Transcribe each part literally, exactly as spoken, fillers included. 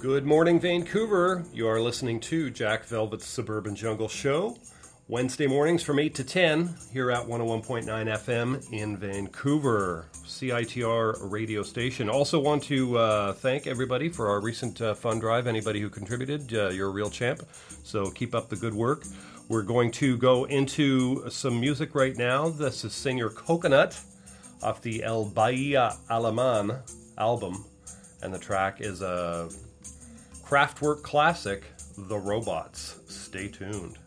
Good morning, Vancouver. You are listening to Jack Velvet's Suburban Jungle Show, Wednesday mornings from eight to ten here at one oh one point nine F M in Vancouver, C I T R radio station. Also want to uh, thank everybody for our recent uh, fund drive. Anybody who contributed, uh, you're a real champ, so keep up the good work. We're going to go into some music right now. This is Señor Coconut off the El Bahia Aleman album, and the track is a Craftwork classic, The Robots. Stay tuned.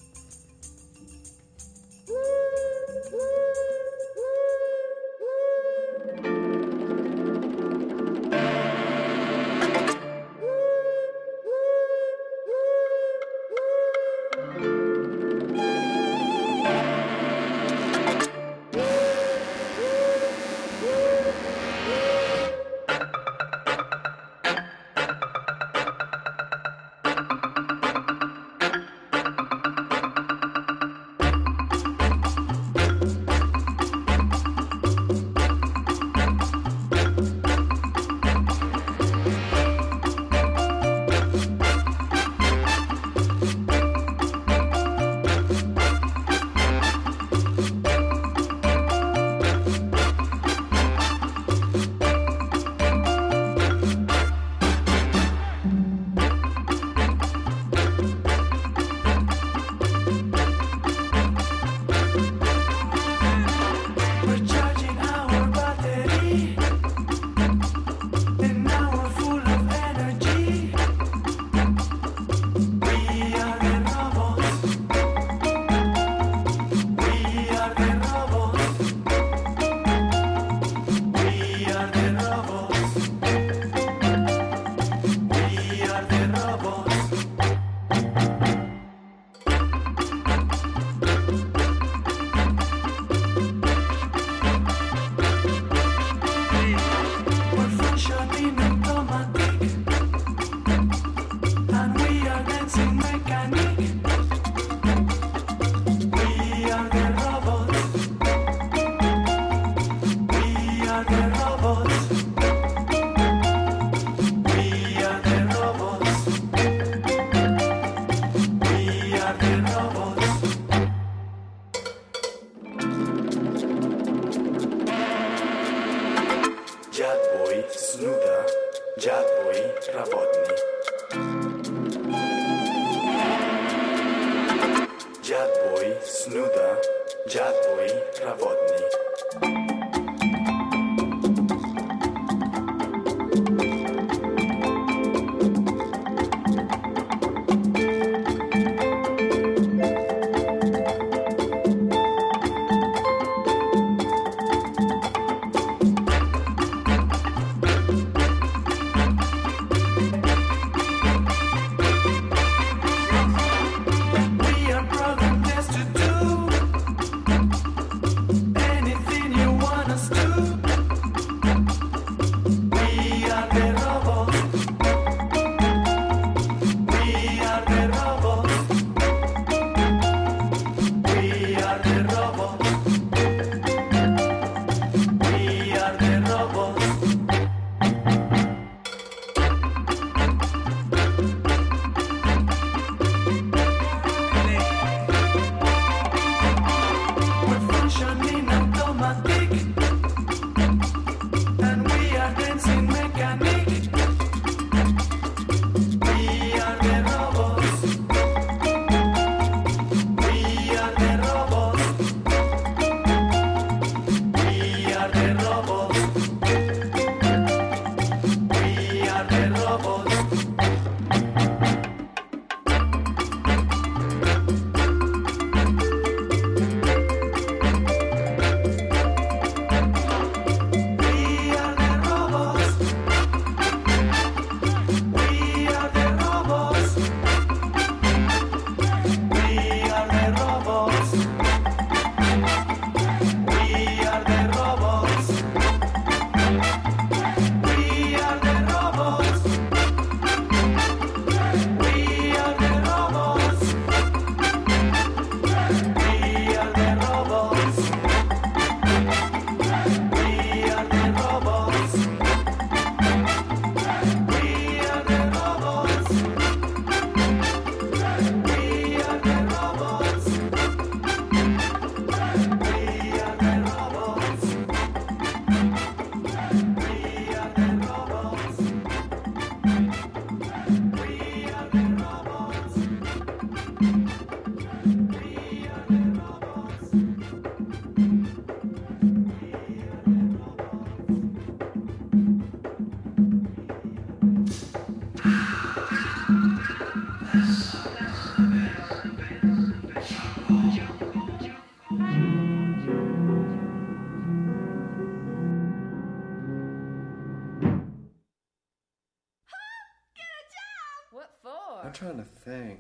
I'm trying to think.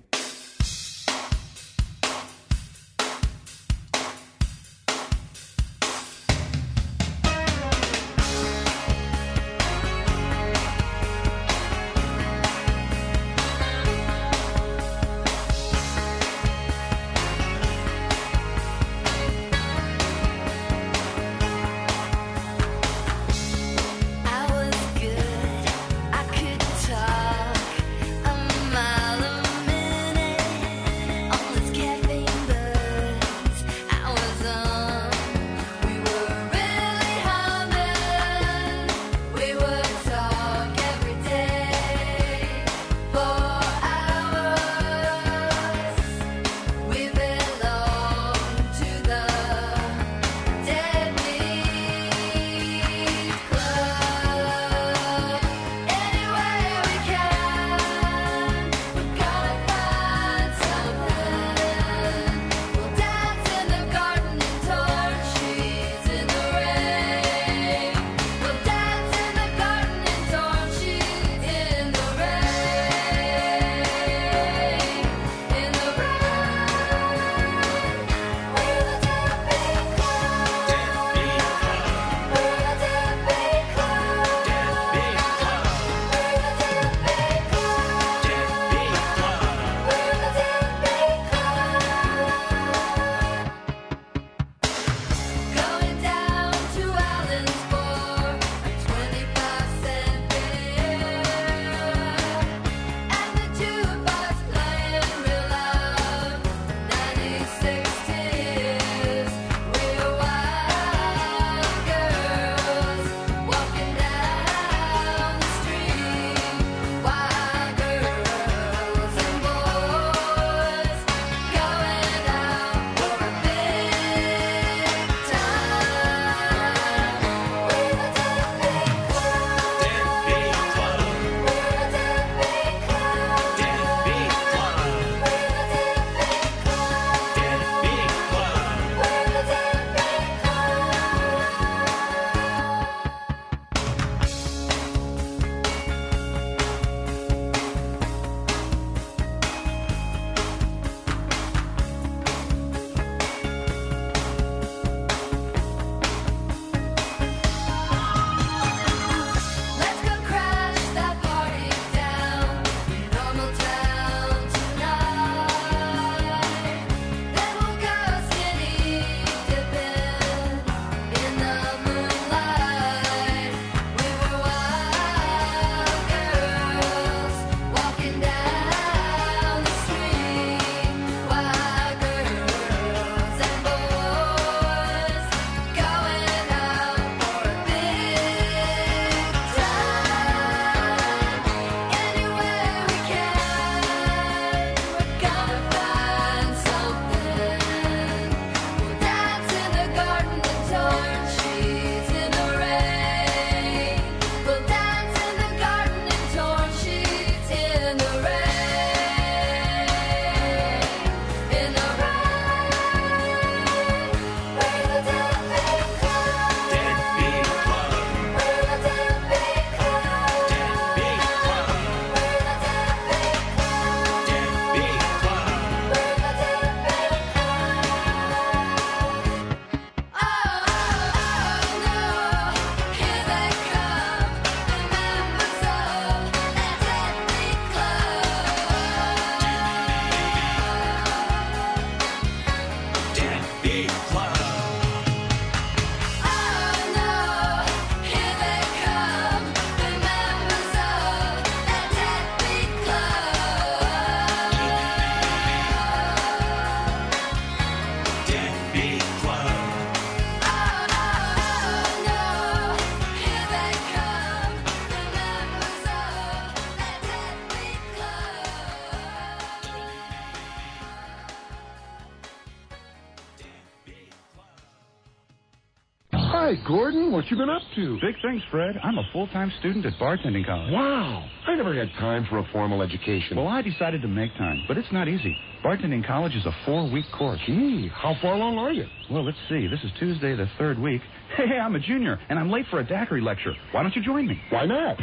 Gordon, what you been up to? Big things, Fred. I'm a full-time student at Bartending College. Wow. I never had time for a formal education. Well, I decided to make time, but it's not easy. Bartending College is a four-week course. Gee, how far along are you? Well, let's see. This is Tuesday, the third week. Hey, I'm a junior, and I'm late for a daiquiri lecture. Why don't you join me? Why not?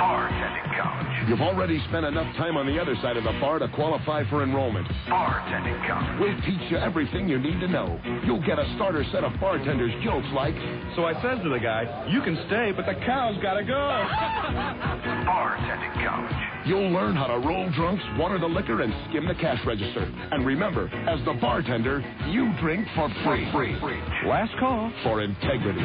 Bartending College. You've already spent enough time on the other side of the bar to qualify for enrollment. Bartending College. We'll teach you everything you need to know. You'll get a starter set of bartender's jokes like... So I said to the guy, you can stay, but the cow's gotta go. Bartending College. You'll learn how to roll drunks, water the liquor, and skim the cash register. And remember, as the bartender, you drink for free. For free. free. Last call for integrity.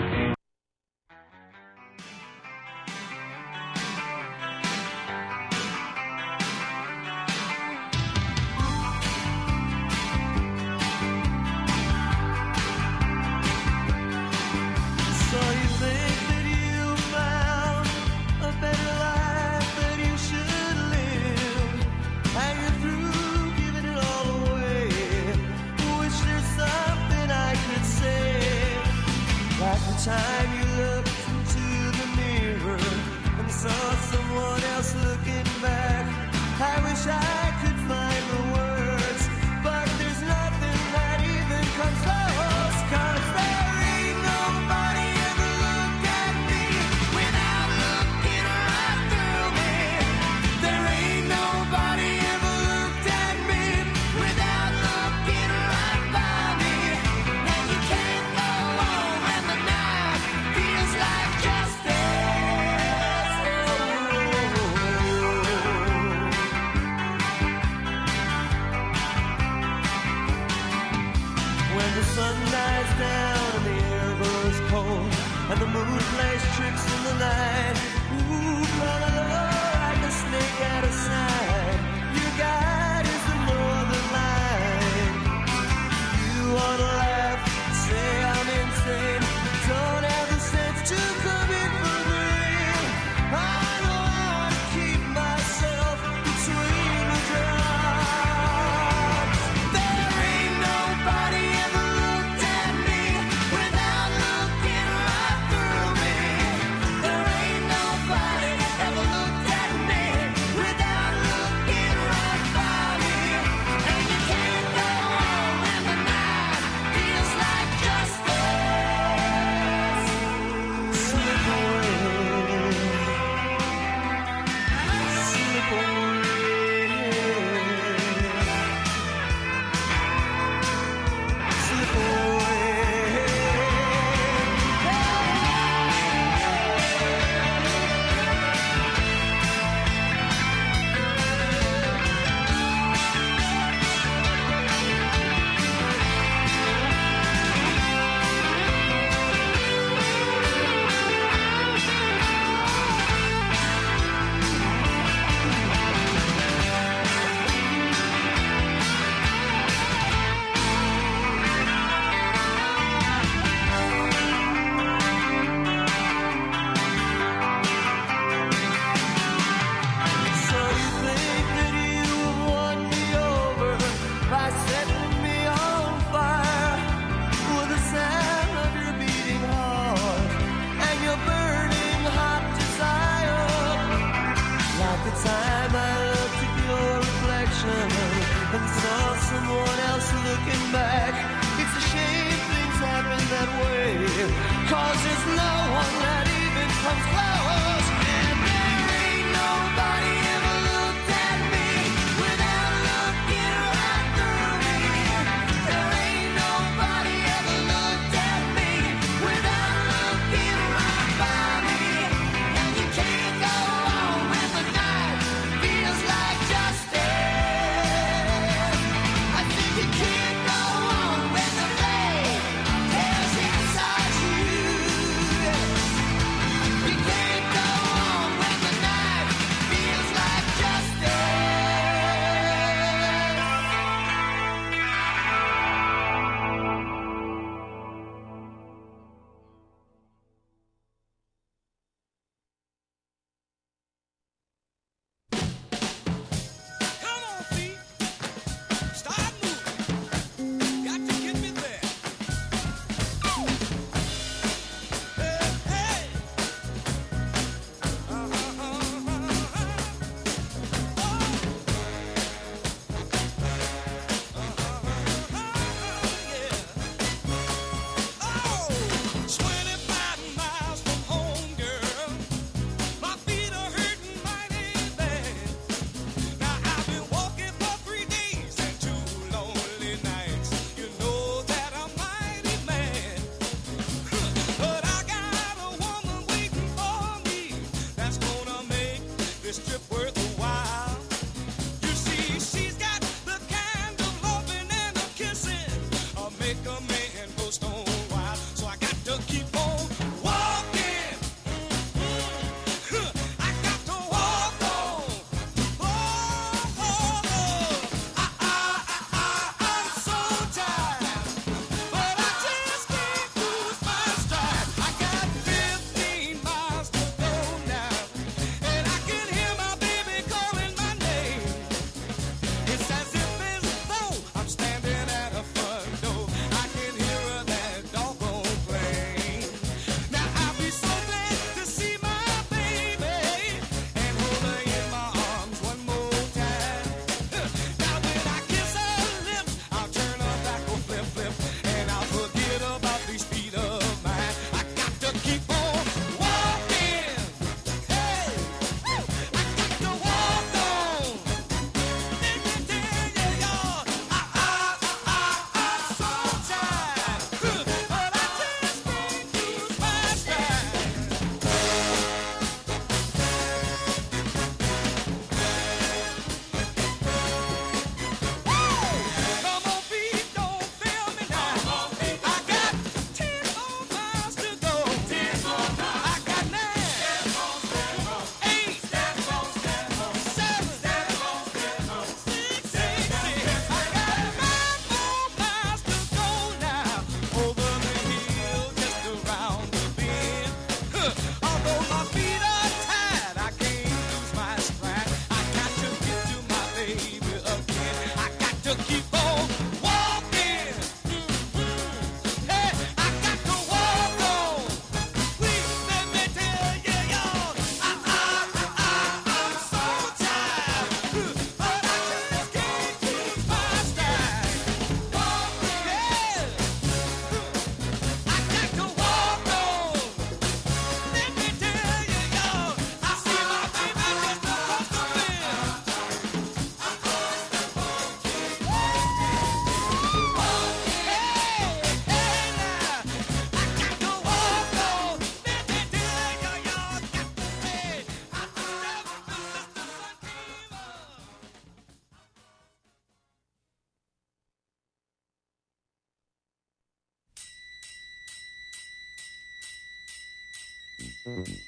Flee,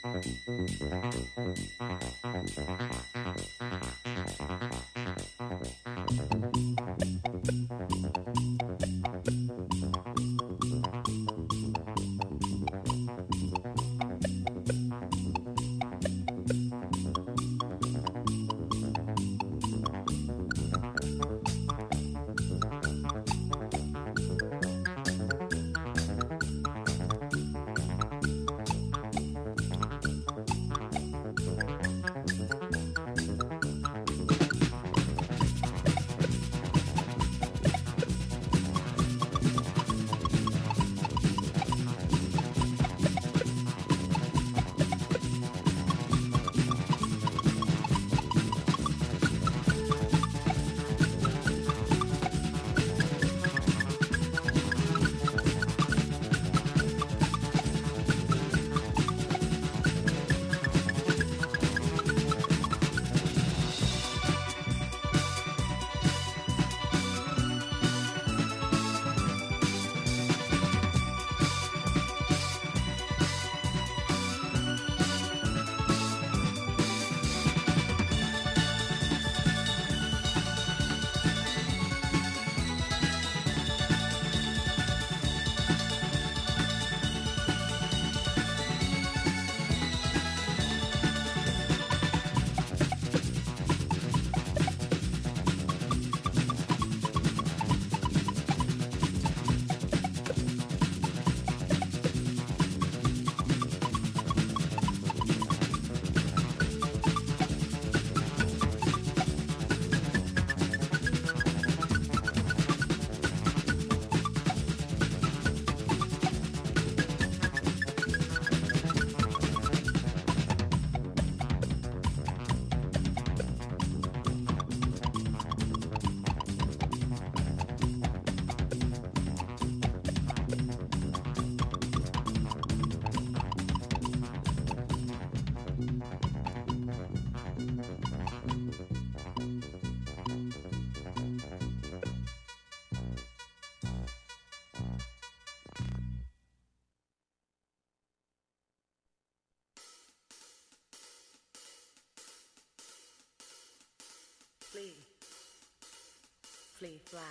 fly.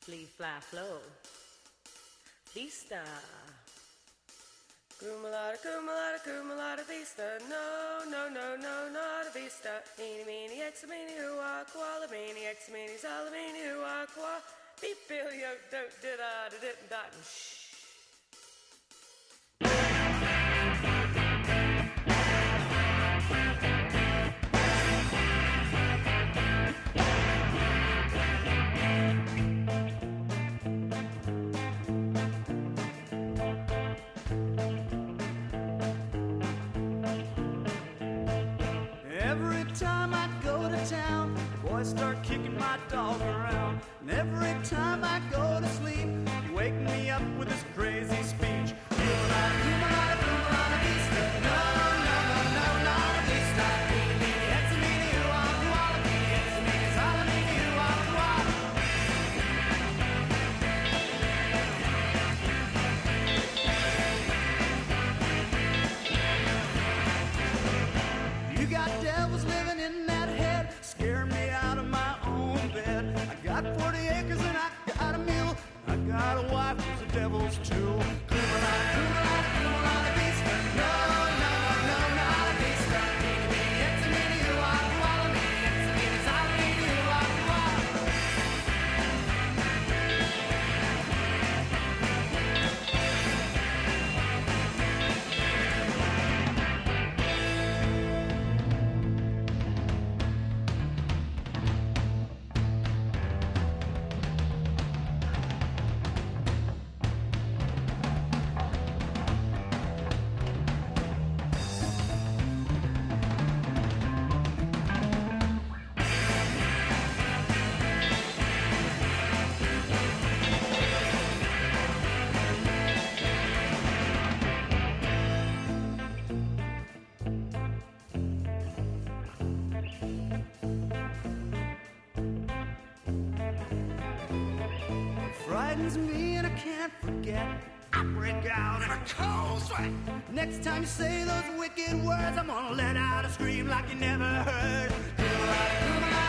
Flee, fly, flow. Vista. Grumalada, grumalada, grumalada, vista. No, no, no, no, not a vista. Meeny, meeny, ex-meeny, hoo-ah, qua. La meeny, ex-meeny, salamini, hoo-ah, qua. Beep, billy, yo, don't, did-ah, da-dit, dot, and shh. Start kicking my dog around, and every time I go to sleep, you wake me up with this crazy speech. Me and I can't forget. I break out in a cold sweat. Next time you say those wicked words, I'm gonna let out a scream like you never heard. Do I do my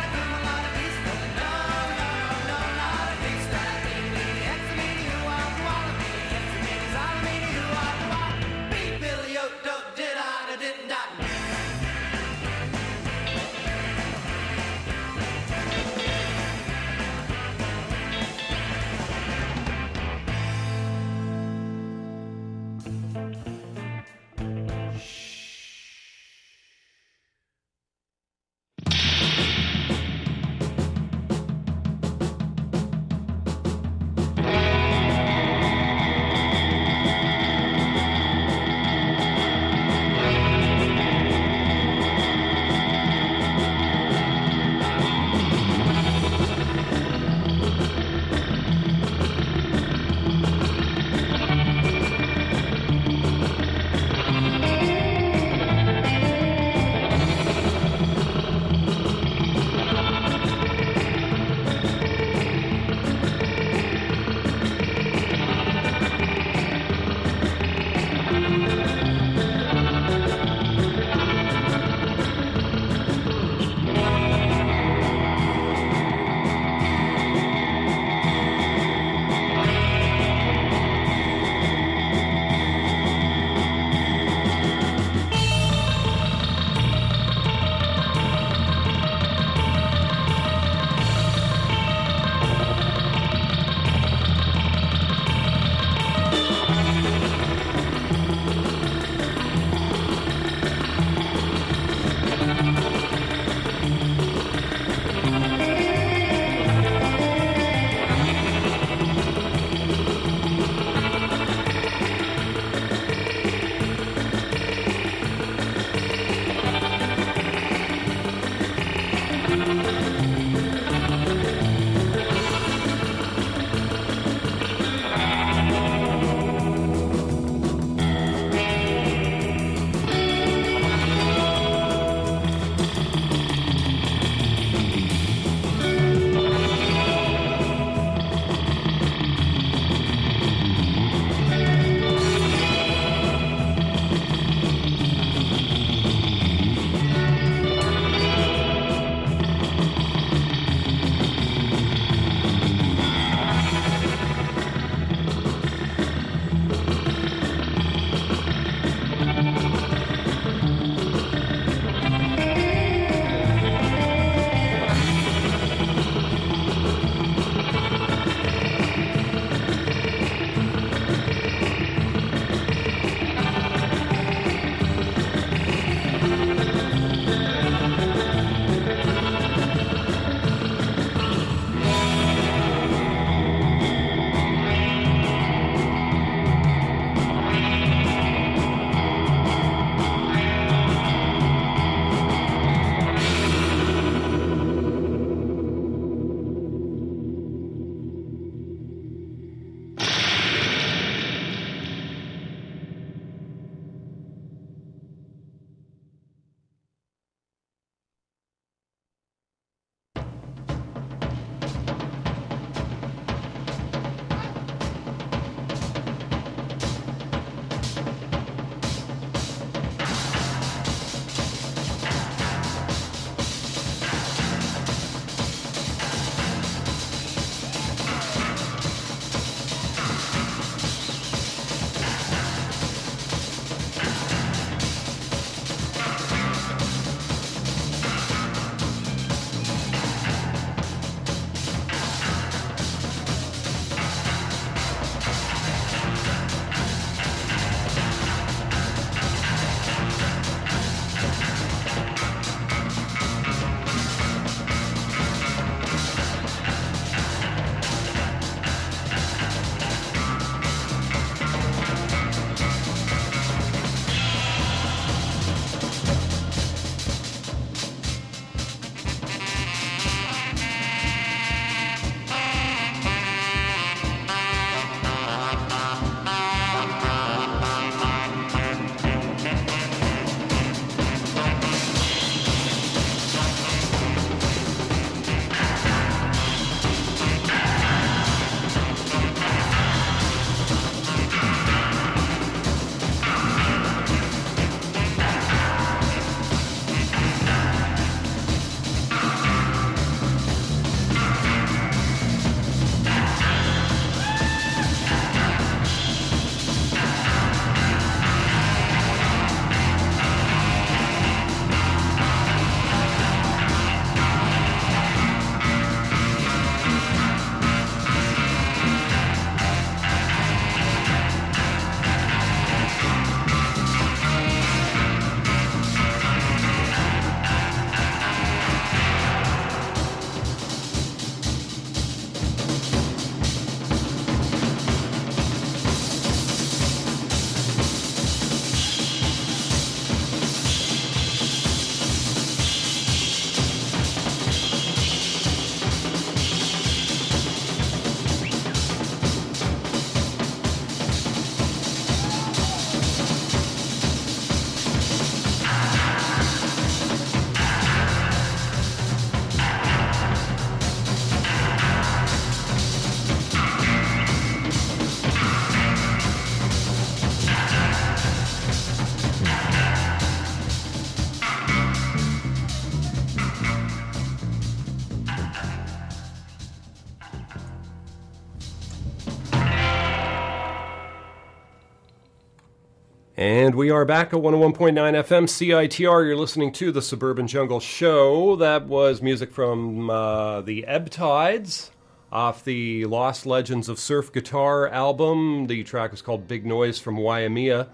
And we are back at one oh one point nine F M C I T R. You're listening to the Suburban Jungle Show. That was music from uh, the Ebb Tides off the Lost Legends of Surf Guitar album. The track was called Big Noise from Waimea.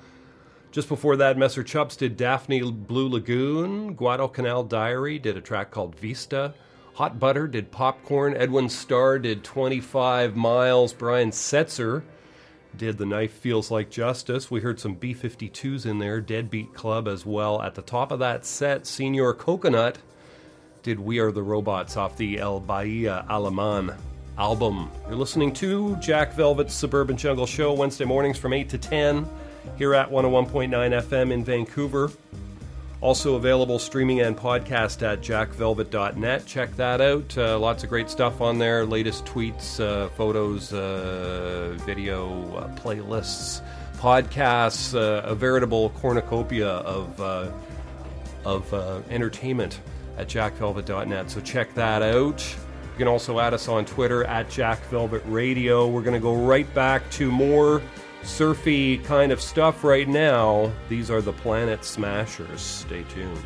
Just before that, Messer Chups did Daphne Blue Lagoon. Guadalcanal Diary did a track called Vista. Hot Butter did Popcorn. Edwin Starr did twenty-five miles. Brian Setzer did The Knife Feels Like Justice. We heard some B fifty-twos in there, Deadbeat Club as well. At the top of that set, Señor Coconut did We Are the Robots off the El Bahia Aleman album. You're listening to Jack Velvet's Suburban Jungle Show, Wednesday mornings from eight to ten here at one oh one point nine F M in Vancouver. Also available streaming and podcast at jack velvet dot net. Check that out. Uh, lots of great stuff on there. Latest tweets, uh, photos, uh, video, uh, playlists, podcasts, uh, a veritable cornucopia of, uh, of uh, entertainment at jack velvet dot net. So check that out. You can also add us on Twitter at jack velvet radio. We're going to go right back to more surfy kind of stuff right now. These are the Planet Smashers. Stay tuned.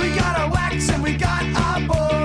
We got our wax and we got our boards.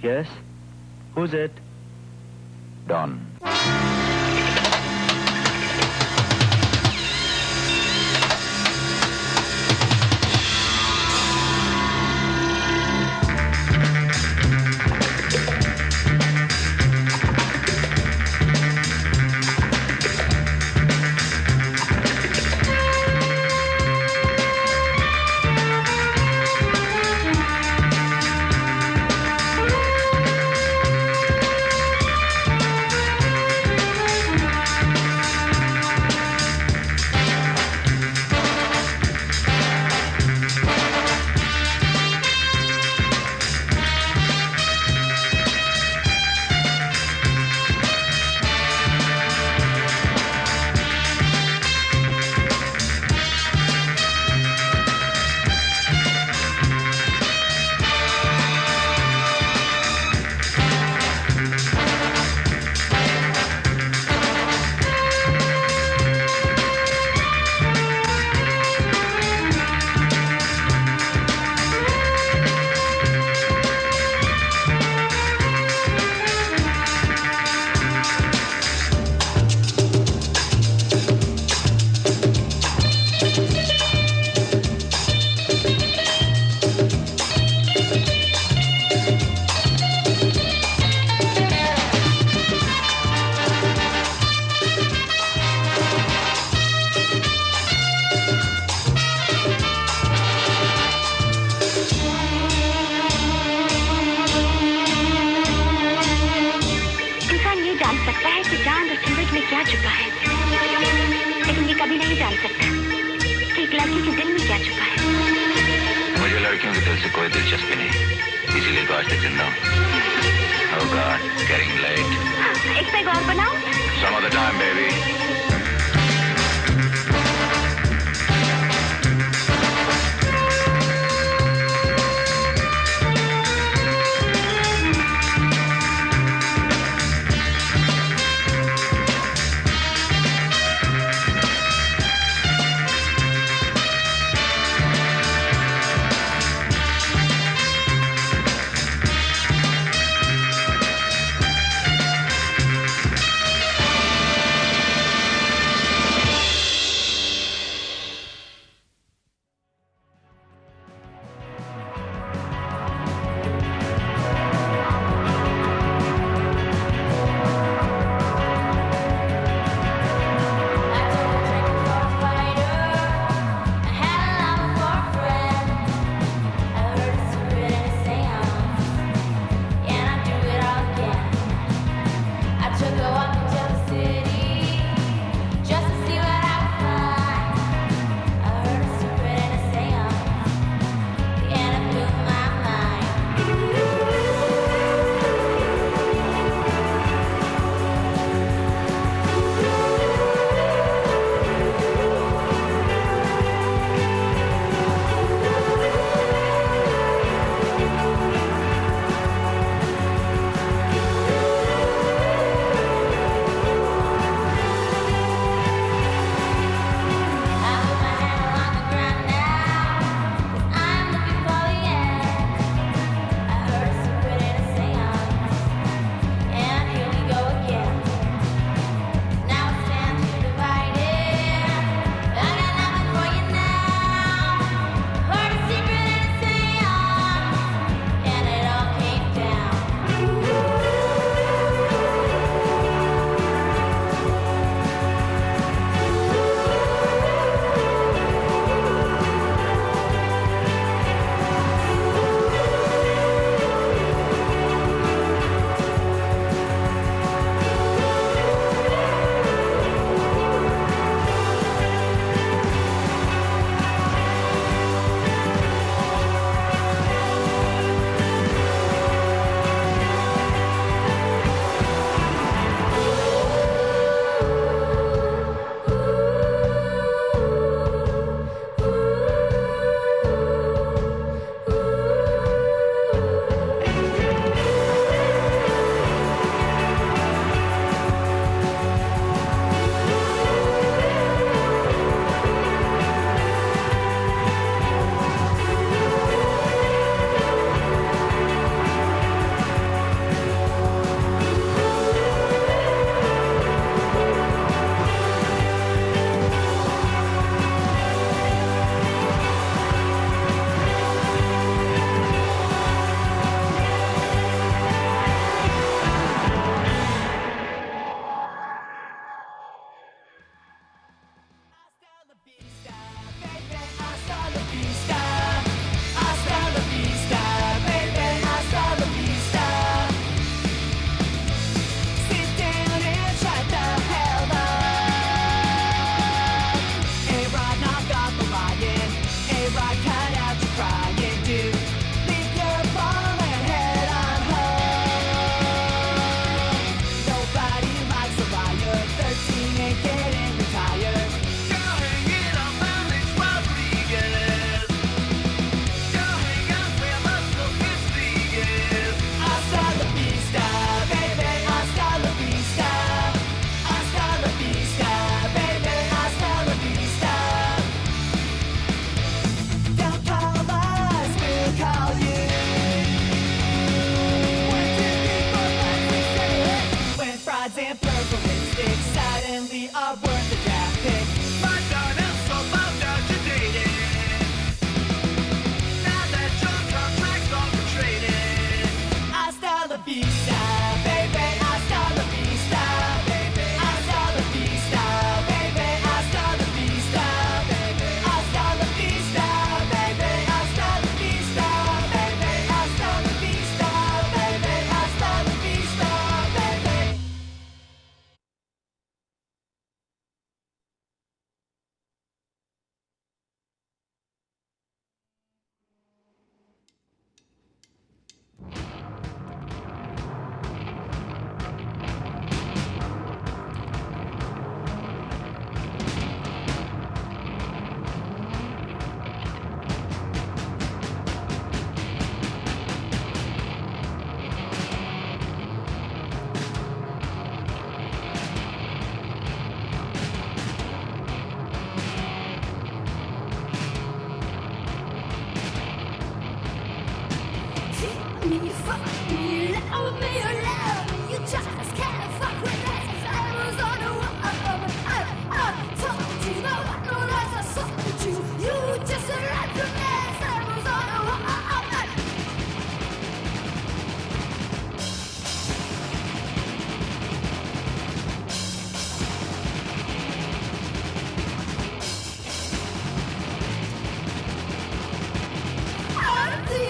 Yes? Who's it? Don.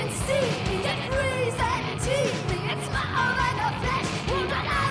See me, get crazy, tease me, it's my own and a flesh.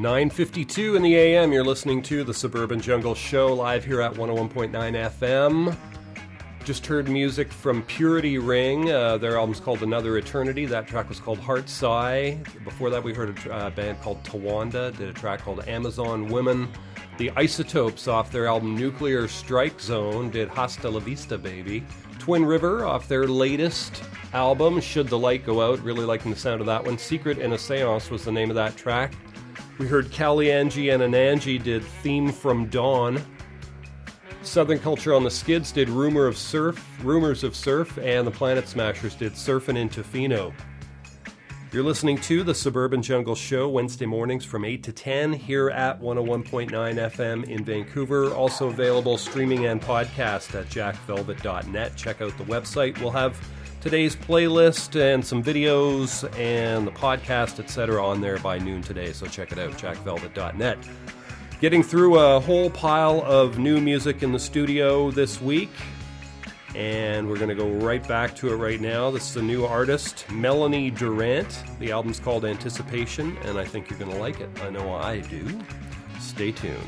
nine fifty-two in the a m, you're listening to The Suburban Jungle Show live here at one oh one point nine F M. Just heard music from Purity Ring. Uh, their album's called Another Eternity. That track was called Heart Sigh. Before that, we heard a uh, band called Tawanda, did a track called Amazon Women. The Isotopes, off their album Nuclear Strike Zone, did Hasta La Vista, Baby. Twin River, off their latest album, Should the Light Go Out. Really liking the sound of that one. Secret in a Seance was the name of that track. We heard Cali Angie and Anangi did Theme from Dawn. Southern Culture on the Skids did Rumor of Surf, Rumors of Surf, and the Planet Smashers did Surfin' in Tofino. You're listening to The Suburban Jungle Show, Wednesday mornings from eight to ten here at one oh one point nine F M in Vancouver. Also available streaming and podcast at jack velvet dot net. Check out the website. We'll have today's playlist and some videos and the podcast, et cetera on there by noon today, so check it out, jack velvet dot net. Getting through a whole pile of new music in the studio this week, and we're going to go right back to it right now. This is a new artist, Melanie Durant. The album's called Anticipation, and I think you're going to like it. I know I do. Stay tuned.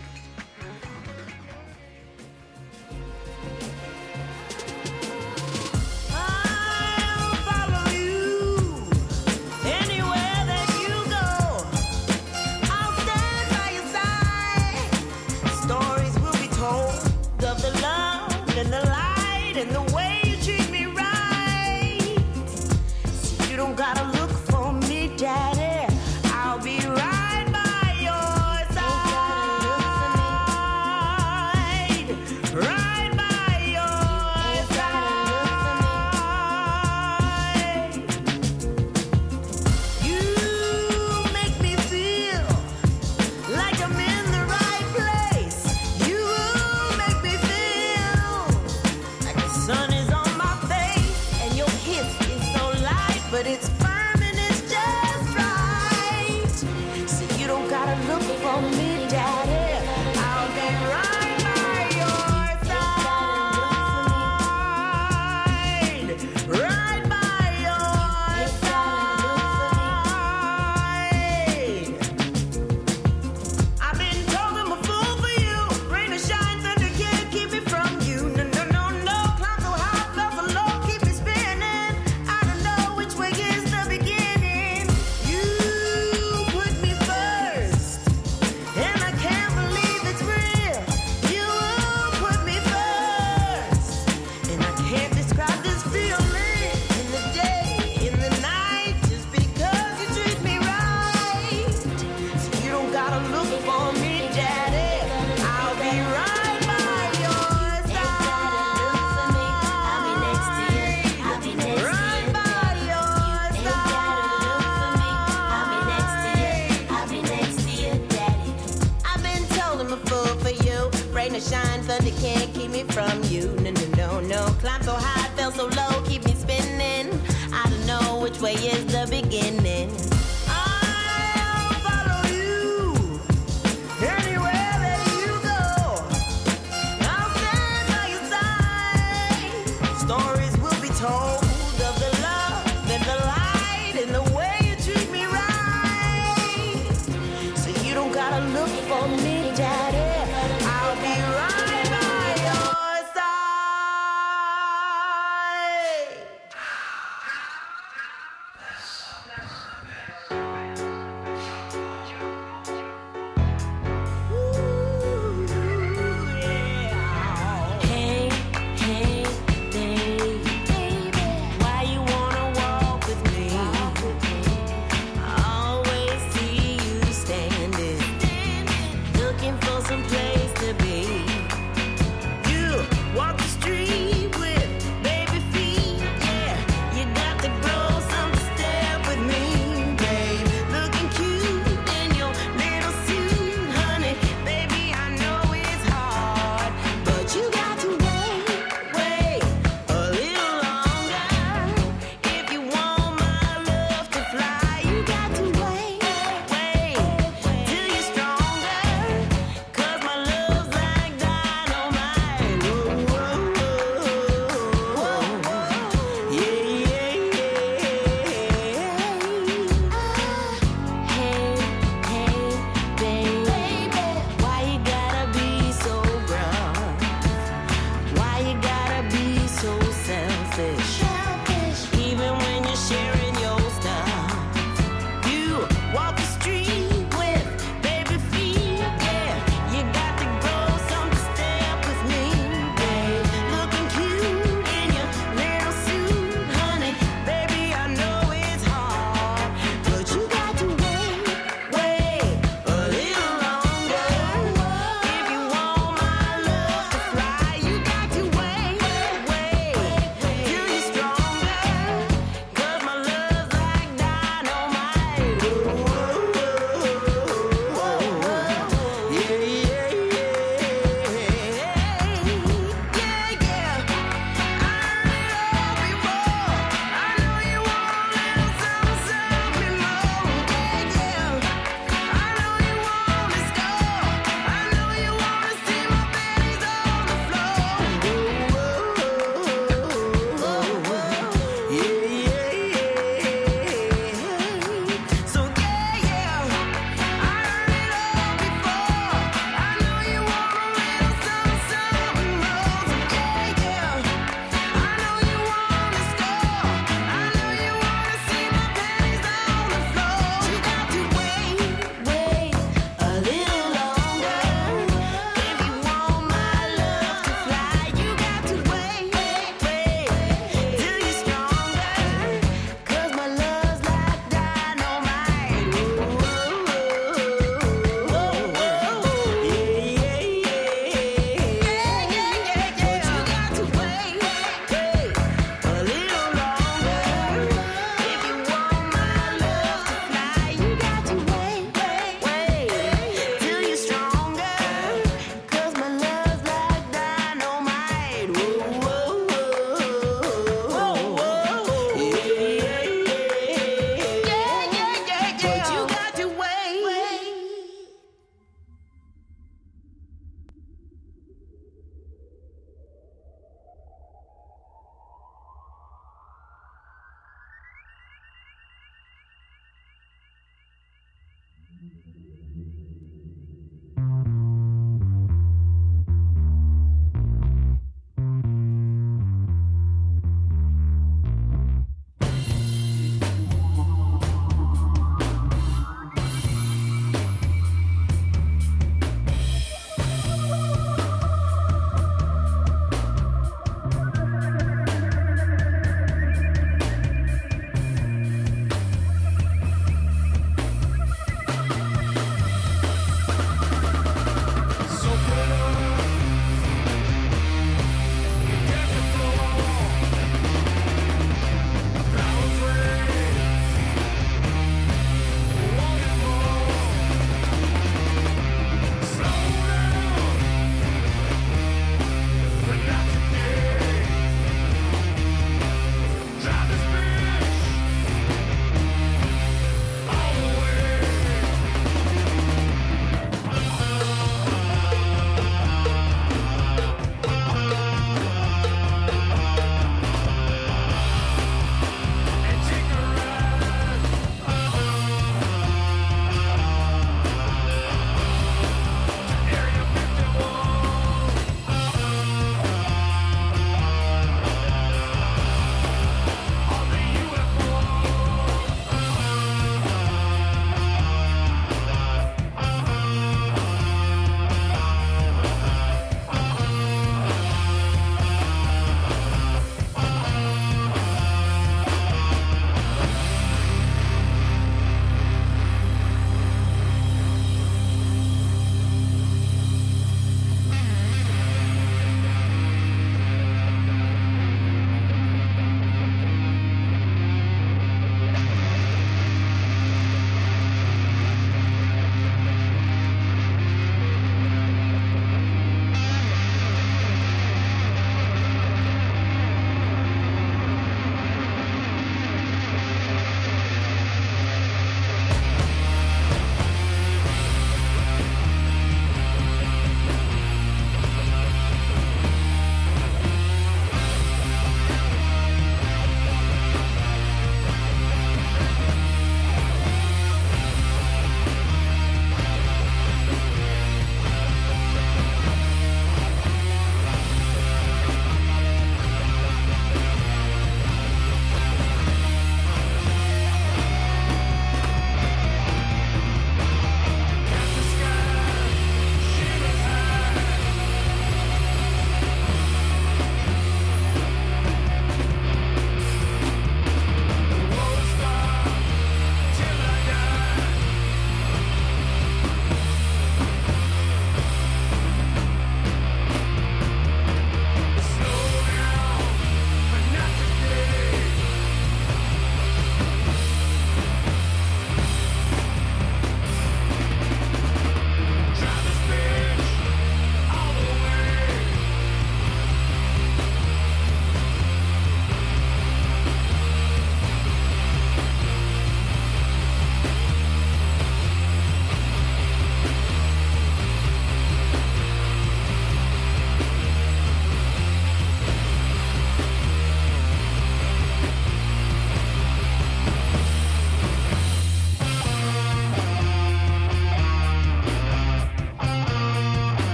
selfish, selfish. Even when you're sharing your stuff, you walk the street with baby feet. Yeah, you got to go some step with me, babe. Looking cute in your little suit, honey. Baby, I know it's hard, but you got to wait, wait a little longer. If you want my love to fly, you got to wait, wait till you're stronger. 'Cause my love's like dynamite. Yeah, yeah, yeah. Yeah, yeah. I really hope you will. I know you want a little something, something more. Yeah, yeah. I know you want to score. I know you want to see my panties on the floor. Yeah, yeah, yeah. So, yeah, yeah. I heard it all before. I know you want a little something, something more. Yeah, yeah. I know you want to score. I know you want to see my panties on the floor. You got to wait, wait a little longer. If you want my love to fly, you got to wait, wait till you're stronger. 'Cause my love's like dynamite. Yeah, yeah, yeah. Yeah, yeah, yeah, yeah. But you got to wait, wait a little longer. If you want my love to fly, you got to wait, wait, wait till you're stronger. 'Cause my love's like dynamite. Yeah, yeah, yeah, yeah. But you got to wait.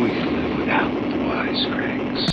we can live without the wisecracks.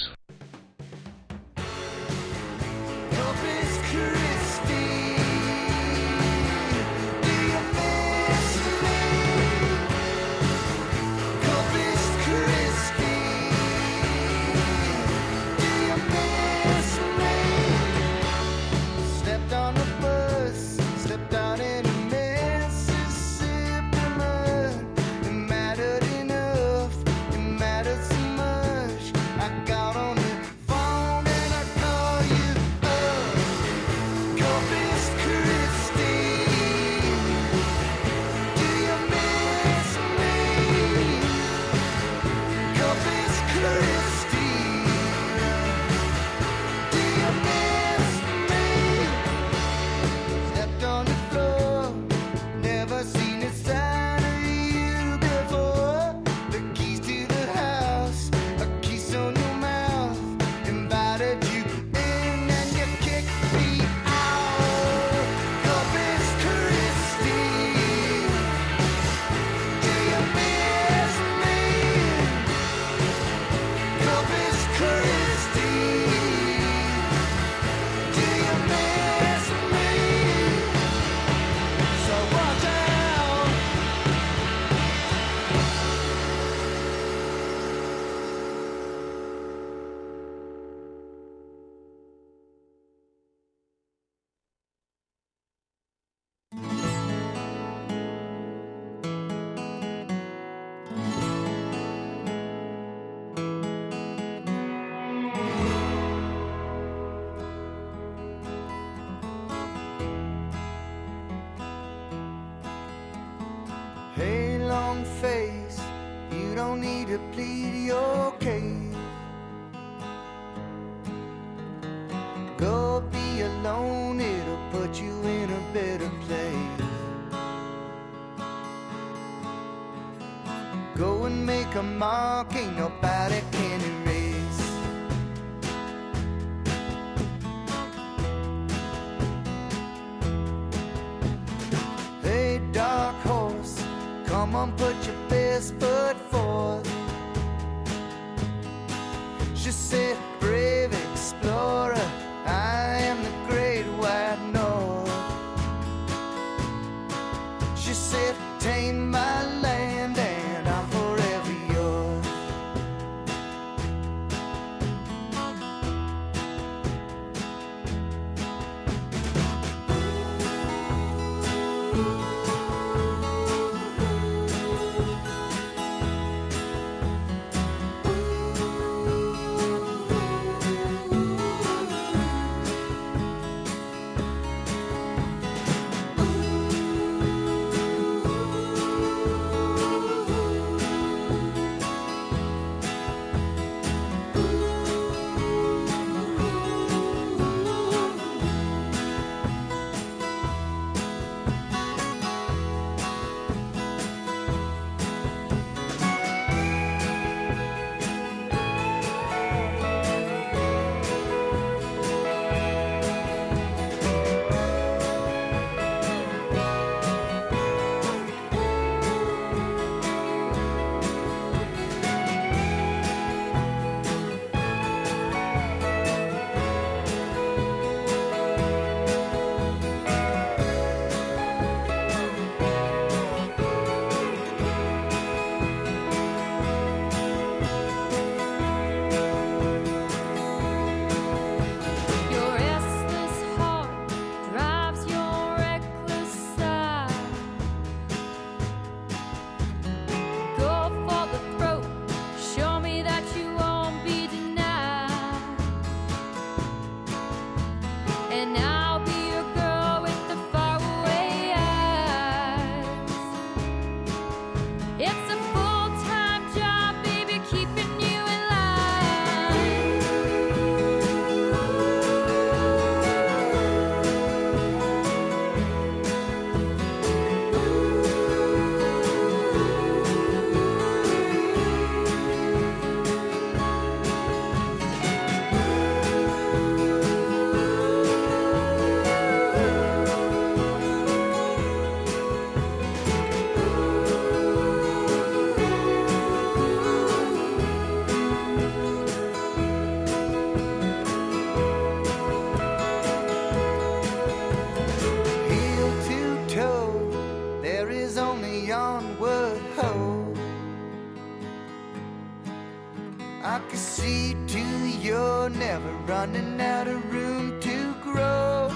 see to you're never running out of room to grow.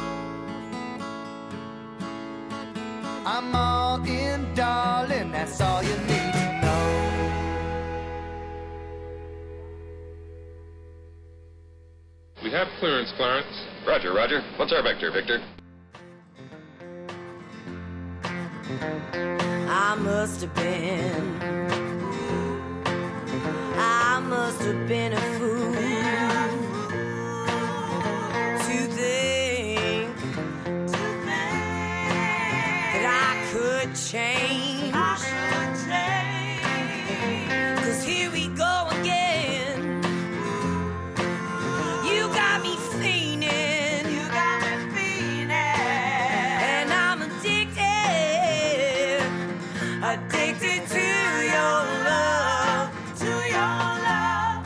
I'm all in, darling, that's all you need to know. We have clearance, Clarence. Roger, roger. What's our vector, Victor? I must have been, I must have been a fool to think that I could change. I should change. Cause here we go again. Addicted to your love, to your love.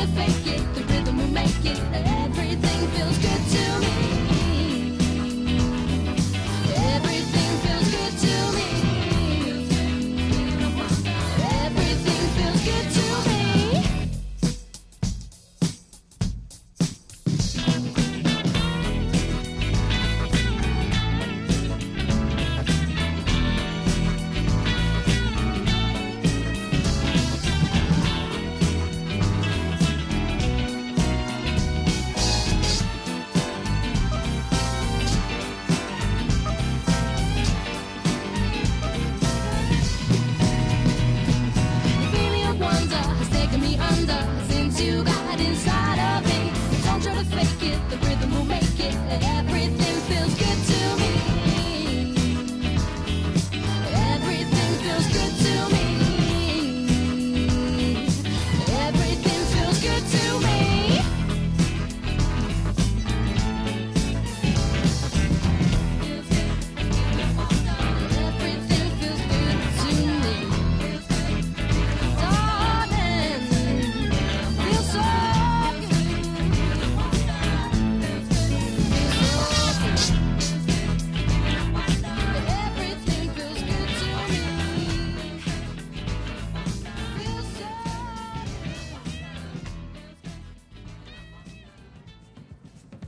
to fake it, the rhythm will make it, everything feels good to me. Everything feels good to me. Everything feels good to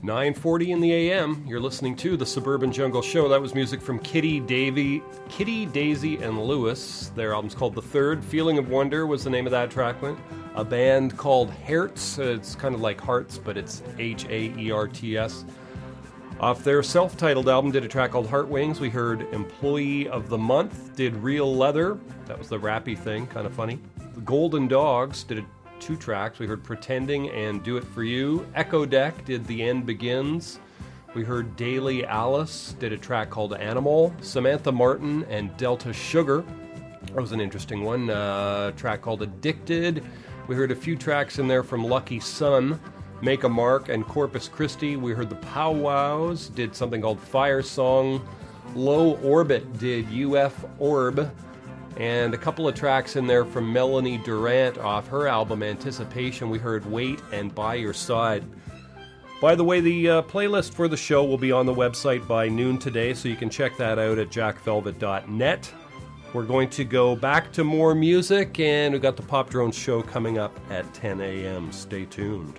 nine forty in the A M, you're listening to The Suburban Jungle Show. That was music from Kitty, Davy, Kitty, Daisy, and Lewis. Their album's called The Third. Feeling of Wonder was the name of that track. Went. A band called Hearts. It's kind of like Hearts, but it's H A E R T S. Off their self-titled album, did a track called Heart Wings. We heard Employee of the Month, did Real Leather. That was the rappy thing, kind of funny. The Golden Dogs did a two tracks. We heard Pretending and Do It For You. Echo Deck did The End Begins. We heard Daily Alice did a track called Animal. Samantha Martin and Delta Sugar. That was an interesting one. Uh, a track called Addicted. We heard a few tracks in there from Lucky Sun, Make a Mark, and Corpus Christi. We heard The Powwows did something called Fire Song. Low Orbit did U F Orb. And a couple of tracks in there from Melanie Durant off her album Anticipation. We heard Wait and By Your Side. By the way, the uh, playlist for the show will be on the website by noon today, so you can check that out at jack velvet dot net. We're going to go back to more music, and we've got the Pop Drones show coming up at ten a.m. Stay tuned.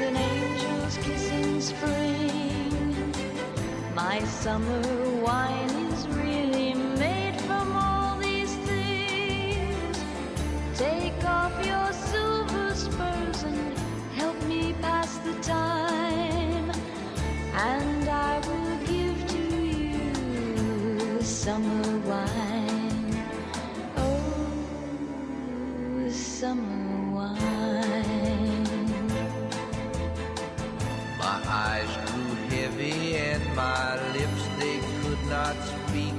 an angel's kiss in spring. My summer wine is really take off your silver spurs and help me pass the time, and I will give to you summer wine. Oh, summer wine. My eyes grew heavy and my lips, they could not speak.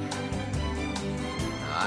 I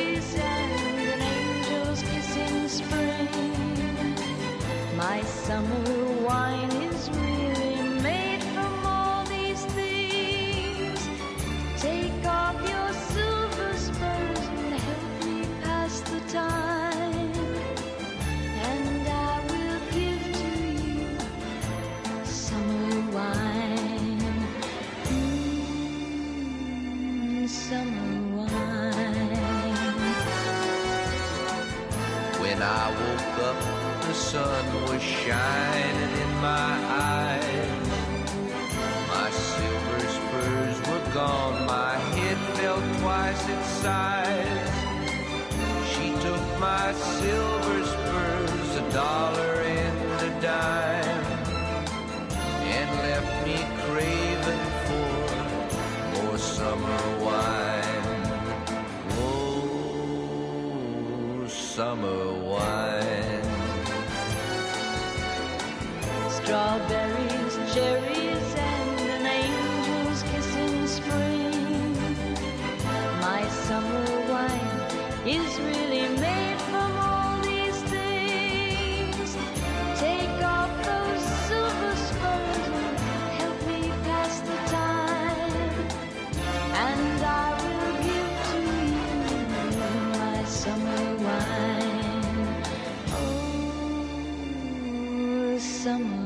and an angel's kiss in spring. My summer wine is really made from all these things. Take off your silver spurs and help me pass the time, and I will give to you summer wine. Mm, summer wine. When I woke up, the sun was shining in my eyes. My silver spurs were gone, my head felt twice its size. She took my silver spurs, a dollar and a dime, and left me craving for more summer wine. Oh, summer wine. Strawberries, cherries, and an angel's kiss in spring. My summer wine is really made from all these things. Take off those silver spurs and help me pass the time, and I will give to you my summer wine. Oh, summer.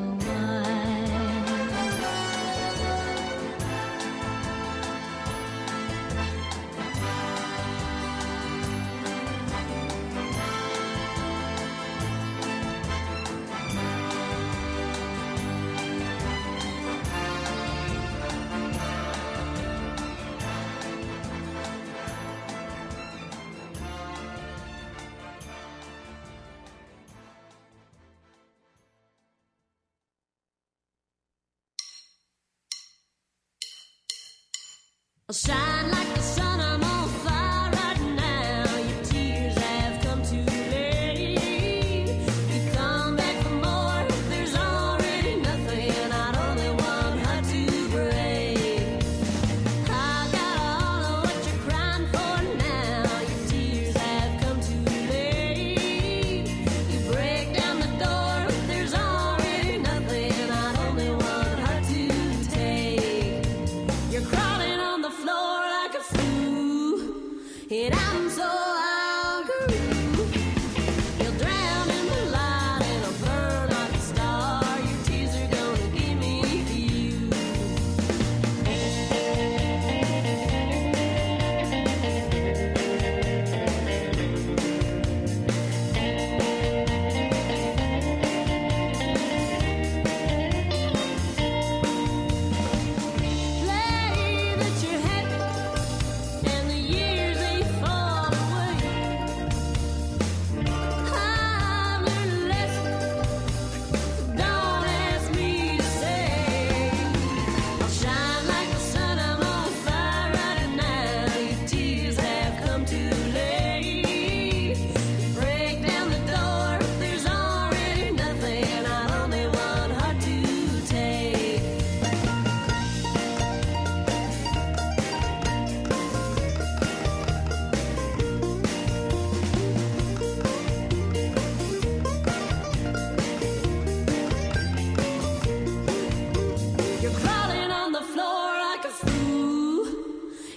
I'll shine like the sun, I'm on fire right now. Your tears have come too late. You come back for more, there's already nothing. Not only one heart to break. I got all of what you're crying for now. Your tears have come too late. You break down the door, there's already nothing. Not only one heart to take. You're crying. Floor like a fool.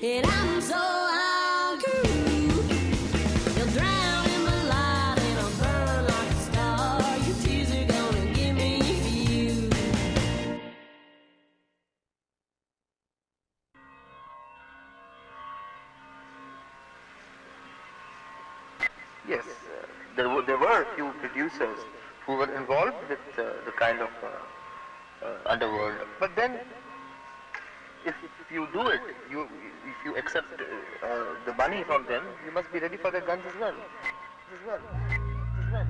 and I'm so hungry. You'll drown in my light and I'll burn like a star. Your tears are gonna give me you. Yes, uh, there were there were a few producers who were involved with uh, the kind of uh, uh, underworld, but then. If you do it, you if you accept uh, uh, the money from them, you must be ready for their guns as well. As well. As well.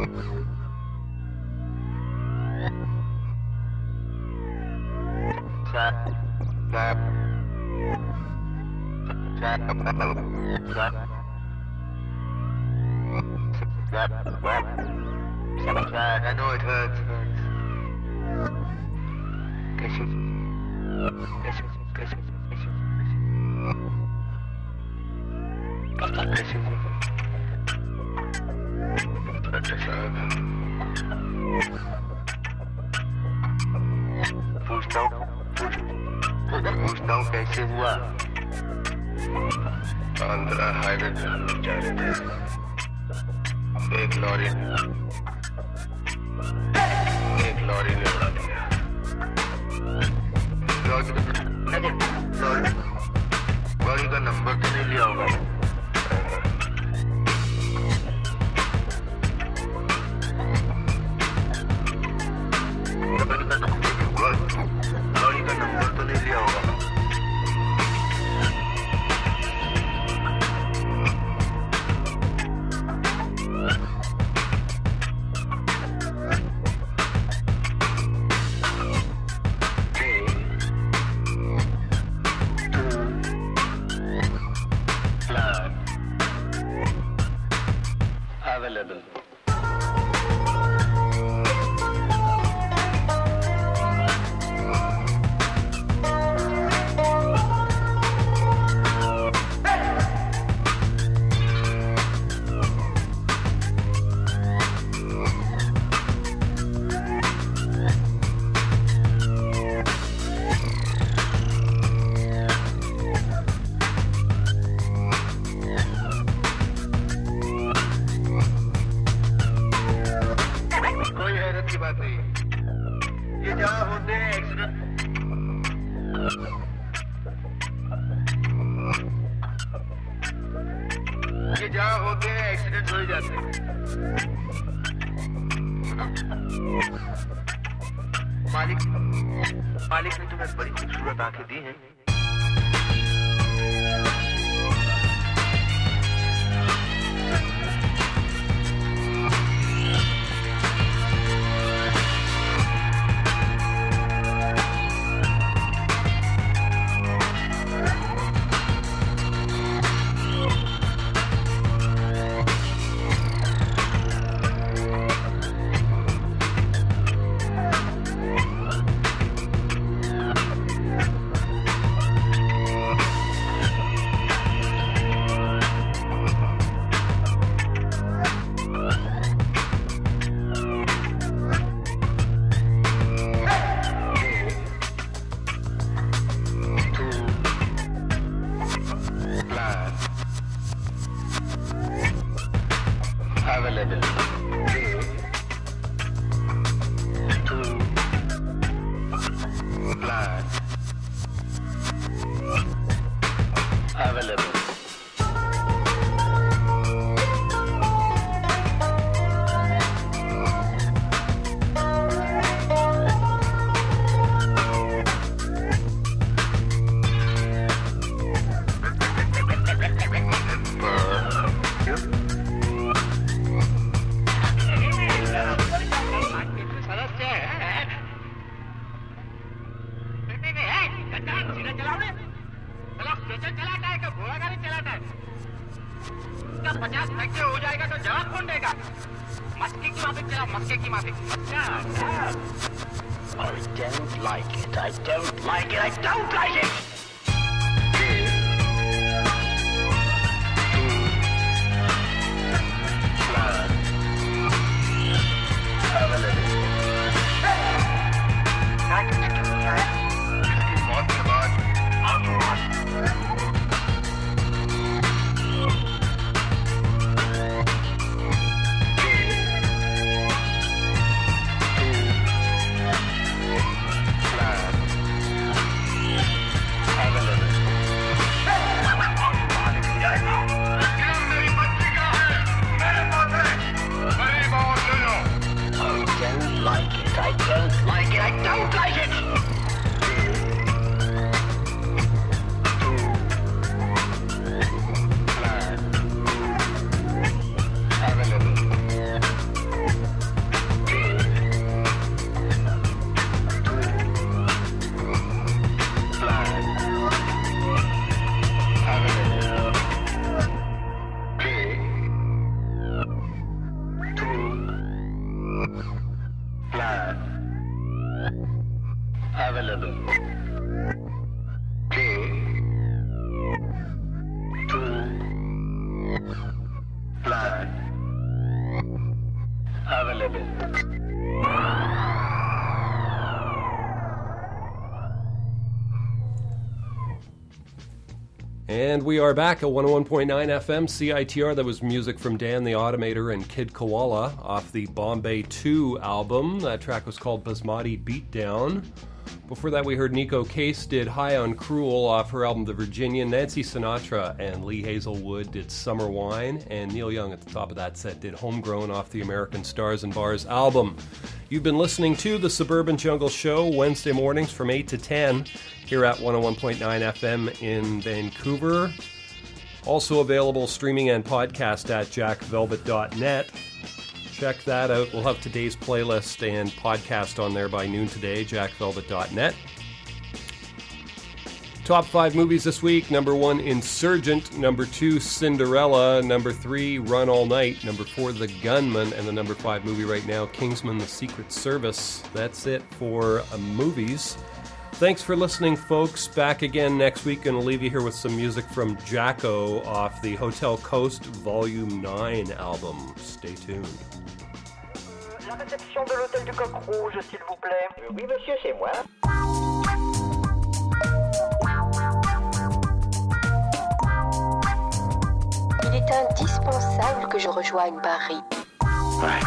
As well. I don't like it, I don't like it! And we are back at one oh one point nine F M C I T R. That was music from Dan the Automator and Kid Koala off the Bombay two album. That track was called Basmati Beatdown. Before that, we heard Nico Case did High on Cruel off her album The Virginian. Nancy Sinatra and Lee Hazelwood did Summer Wine. And Neil Young at the top of that set did Homegrown off the American Stars and Bars album. You've been listening to The Suburban Jungle Show Wednesday mornings from eight to ten here at one oh one point nine F M in Vancouver. Also available streaming and podcast at jack velvet dot net. Check that out. We'll have today's playlist and podcast on there by noon today, jack velvet dot net. Top five movies this week. Number one, Insurgent. Number two, Cinderella. Number three, Run All Night. Number four, The Gunman. And the number five movie right now, Kingsman, The Secret Service. That's it for uh, movies. Thanks for listening, folks. Back again next week. Going to leave you here with some music from Jacko off the Hotel Coast Volume nine album. Stay tuned. La réception de l'hôtel du Coq Rouge, s'il vous plaît. Oui, monsieur, c'est moi. Il est indispensable que je rejoigne Paris. Ouais.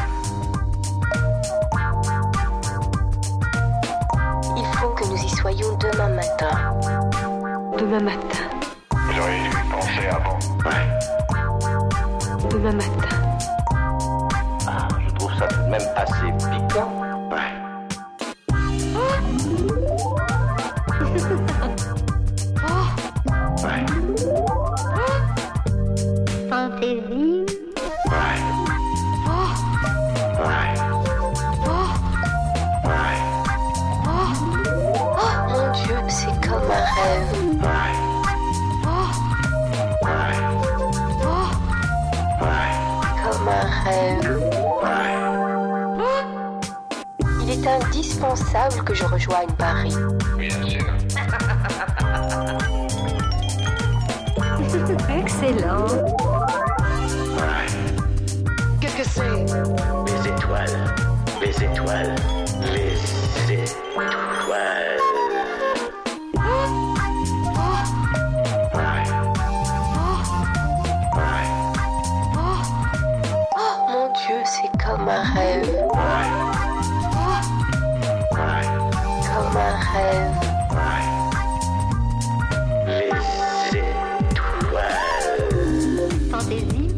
Il faut que nous y soyons demain matin. Demain matin. Vous auriez dû penser avant. Ouais. Demain matin. Ça tout de même assez piquant. Ouais. Oh. Ouais. Oh. Fantaisie. Ouais. Oh. Ouais. Oh. Ouais. Oh. Oh mon Dieu, c'est comme un rêve. Ouais. Oh. Ouais. Oh. Ouais. Comme un rêve. C'est indispensable que je rejoigne Paris. Bien sûr. Excellent. Ouais. Qu'est-ce que c'est? Les étoiles. Les étoiles. Les étoiles. Oh mon Dieu, c'est comme un rêve. Ouais. Rêve. Les étoiles. Fantaisie.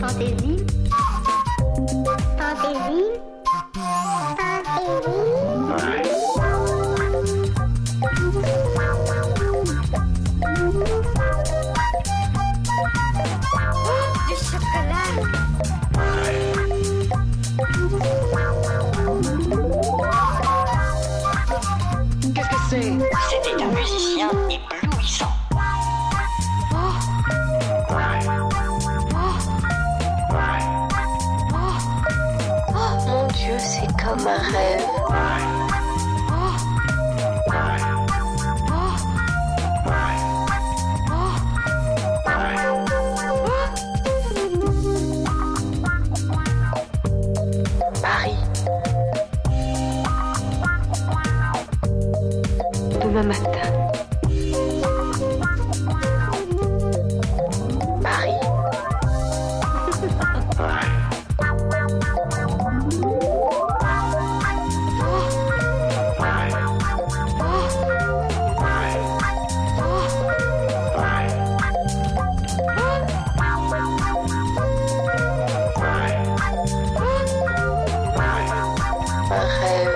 Fantaisie. Fantaisie. Fantaisie. Oh, du chocolat. C'était un musicien éblouissant. Oh. Ouais. Oh. Ouais. Oh. Oh mon Dieu, c'est comme un rêve. Ouais. Oh. Ouais. Oh. Ouais. Oh. Ouais. Oh. Paris. Demain matin. Paris. Ouais. Oh. Ouais. Oh. Ouais. Oh. Ouais. Oh. Ouais. Oh. Un rêve.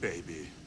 Baby.